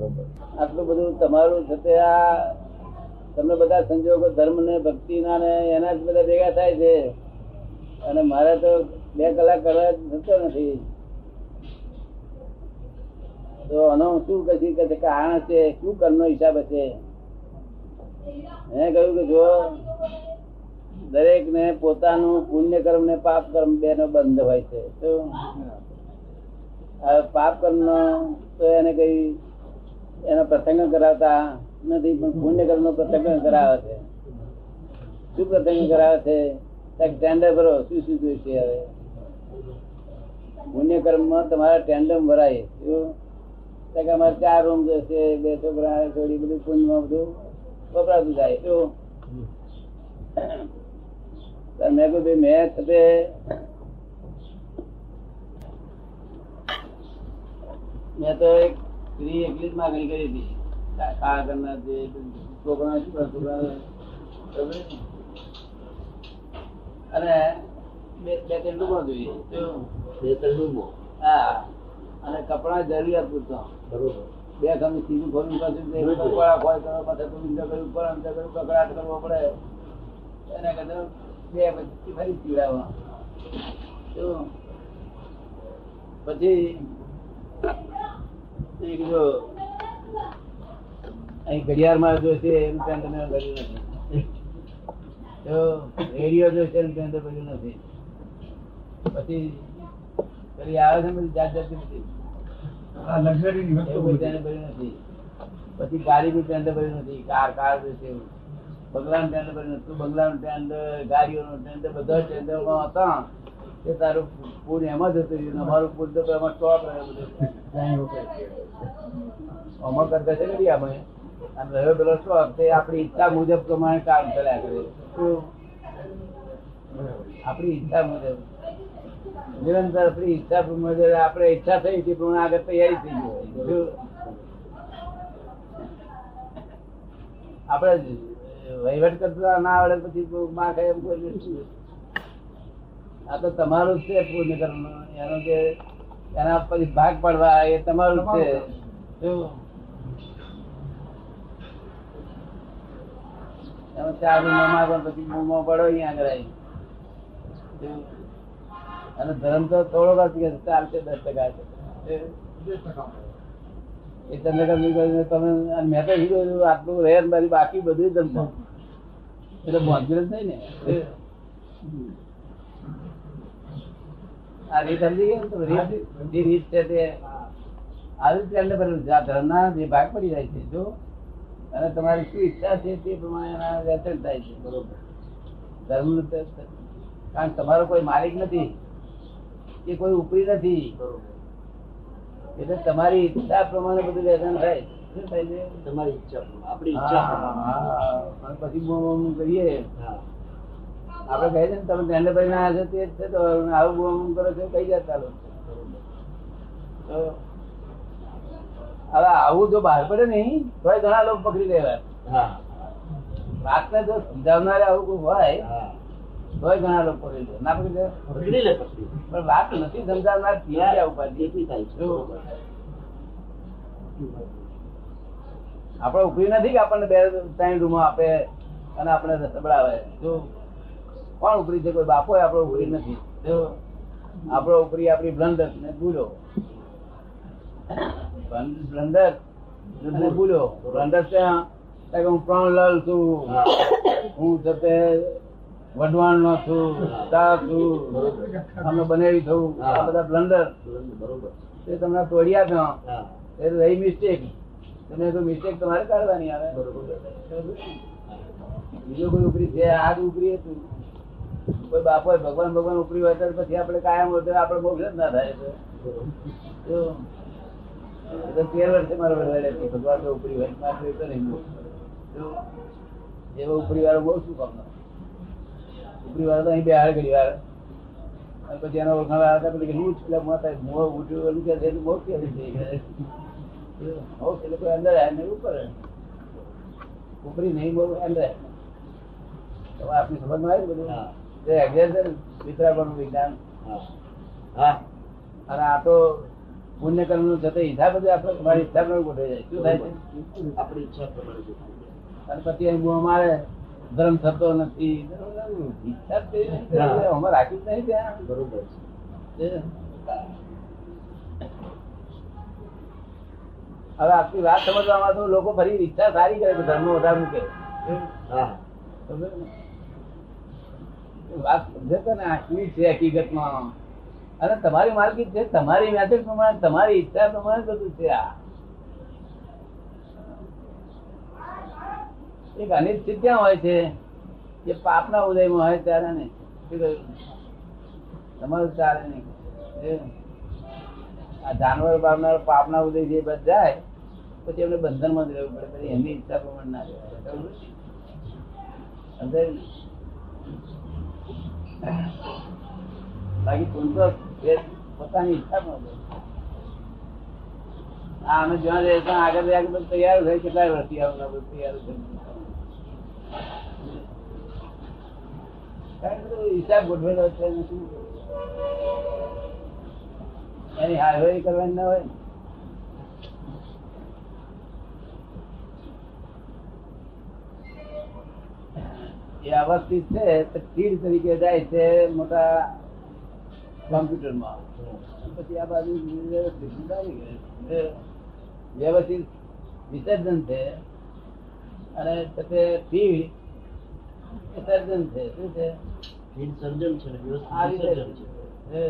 આટલું બધું તમારું થતે આ તમને બધા સંજોગો ધર્મ ને ભક્તિ ના ને એના જ બધા ભેગા થાય છે. અને મારે તો 2 કલાક કરવા જતો નથી. તો આનો શું કહી કારણ છે, શું કર્મનો હિસાબ હશે? મેં કહ્યું કે જો દરેક ને પોતાનું પુણ્ય કર્મ ને પાપ કર્મ બેનો બંધ હોય છે. તો પાપ કર્મ નો તો એને કઈ એનો પ્રસંગ કરાવતા નથી, પણ પુણ્ય કર્મ નો પ્રસંગ કરાવે છે. શું પ્રસંગ કરાવે છે? ટેન્ડર ભરો. શું શું જોઈશે? હવે પુણ્ય કર્મ માં તમારા ટેન્ડર ભરાય. શું અમારે 4 રૂમ જશે, 2 છોકરા છોડી બધું પુણ્યમાં બધું વપરાતું જાય. શું મેં કહ્યું મેં થતે મેં તો એક સ્ત્રી એકલી જ માગણી કરી હતી. અને કપડા જરૂરિયાત પૂરતો 2 ગમે સીધું ખોલું કકડાટ કરવો પડે. એના કરતા 2 પછી ફરી ચીડાવવા. પછી અહીં ઘડિયાળ માં જોશે એમ ટેન્ડર ભર્યું નથી, તો રેડિયો જોશે એમ ટેન્ડર ભર્યું નથી. પછી ઘડી આવે છે જાત જાતની, પછી ગાડી નું ટેન્ડર ભર્યું નથી, કાર જોશે એવું, બંગલાનું ટેન્ડર ભર્યું નથી. બંગલાનું ટેન્ડર, ગાડીઓનું ટેન્ડર, બધા ટેન્ડરમાં હતા એ તારું પૂર એમ જ હતું. અમારું પૂર તો એમાં સ્ટોક રહ્યો અમર કરતા છે ને. અમે રહ્યો પેલો સ્ટોક તે આપણી ઈચ્છા મુજબ પ્રમાણે કામ કર્યા કરે. આપણી ઈચ્છા મુજબ નિરંતર આપણી ઈચ્છા મુજબ આપણે ઈચ્છા થઈ હતી પણ આગળ તૈયારી થઈ ગઈ. આપણે વહીવટ કરતા ના આવડે પછી માં ખાય એમ કોઈ. આ તો તમારું જ છે પૂર્ણ કર્મ, એનો જે એના પછી ભાગ પાડવા એ તમારું જ છે. અને ધર્મ તો થોડોક ચાલશે 10% છે. એ ચંદ્રકાંત તમે મેં તો કીધું આટલું રેર મારી બાકી બધું ધર્મ એટલે મોંઘું જ નહીં ને. તમારો કોઈ માલિક નથી કે કોઈ ઉપરી નથી, એટલે તમારી ઈચ્છા પ્રમાણે બધું વેતન થાય. શું થાય છે? તમારી ઈચ્છા, આપણી ઈચ્છા. પછી કરીએ આપડે કહે છે ને તમે ધંધભાઈ ના હશે તે જ છે તો આવું બહુ કરો છો કઈ જતા લોકો. હવે આવું જો બહાર પડે નહી તો ઘણા લોકો પકડી લેવા વાતને જો સમજાવનારે આવું કોઈ હોય તોય ઘણા લોકો પકડી લે. ના પકડી લે પણ વાત નથી સમજાવનાર ત્યારે આવું પાછી થાય છે. આપડે ઉપરી નથી કે આપણને 2-3 રૂમો આપે અને આપણે સંભળાવે. જો કોણ ઉપરી છે? કોઈ બાપો આપડો ઉપરી નથી. આપડો ઉપરી આપડી બ્લન્ડર ને ભૂલો. બ્લન્ડર ત્યાં હું પ્રાણલાલ છું, હું જતે વઢવાણ નો છું, તા છું, અમે બનેવી થવું, આ બધા બ્લન્ડર. બરોબર એ તમને તોડ્યા ત્યાં એ રહી મિસ્ટેક. તમે તો મિસ્ટેક તમારે કાઢવાની આવે. બીજો કોઈ ઉપરી છે? આજ ઉપરી હતું કોઈ બાપો ભગવાન ભગવાન ઉપરી હોય તો પછી આપડે કાયમ હોય આપડે મોક્ષ જ ના થાય. 13 વર્ષે મારો ભગવાન ઉપરી હોય ઉપરી વાળો બહુ શું કામ. ઉપરી વાળો તો અહીં 2 ઘડી વાર અને પછી એના ઓળખાણ હતા પછી હું જ પેલા મોક્ષ એટલે અંદર આવે ઉપર ઉપરી નહીં બહુ અંદર આપની સમજમાં આવ્યું બધું વિતરાગણ વિજ્ઞાન. અને આ તો પુણ્ય કર્મ નું જતા ઈચ્છા બધું મારી ઈચ્છા પ્રમાણે ગોઠવાઈ જાય. શું થાય છે? આપણી ઈચ્છા પ્રમાણે. અને પછી અહીં અમારે ધર્મ થતો નથી, ઈચ્છા રાખી જ નહીં ત્યાં. બરોબર છે. હવે આપણી વાત સમજવામાં તો લોકો ફરી ઈચ્છા સારી કરે છે, ધર્મ વધારે મૂકે. વાત સમજે ને આટલી છે હકીકતમાં. અને તમારી માલકી છે, તમારી મેસેજ પ્રમાણે, તમારી ઈચ્છા પ્રમાણે બધું છે. આ એક અનિશ્ચિત ક્યાં હોય છે? એ પાપના ઉદયમાં હોય ત્યારે ને તમારું ચાલે નહીં. આ જાનવર પામનાર પાપના ઉદય જે બસ જાય પછી એમને બંધનમાં જ રહેવું પડે. પછી એમની ઈચ્છા પ્રમાણે ના રહેવું. બાકી પોતાની ઈચ્છા પણ અમે જ્યાં જઈએ ત્યાં આગળ આગળ તૈયાર થાય. કેટલાય વર્ષથી આવું તૈયાર થાય. હિસાબ ગોઠવેલો છે. એની હારવારી કરવાની ના હોય. એ અવસ્થિત છે તો તીર તરીકે જાય છે મોટા કોમ્પ્યુટરમાં. પછી આ બાજુ વ્યવસ્થિત વિસર્જન છે અને તે તીર વિસર્જન છે. શું છે? વિસર્જન છે. આ વિસર્જન છે.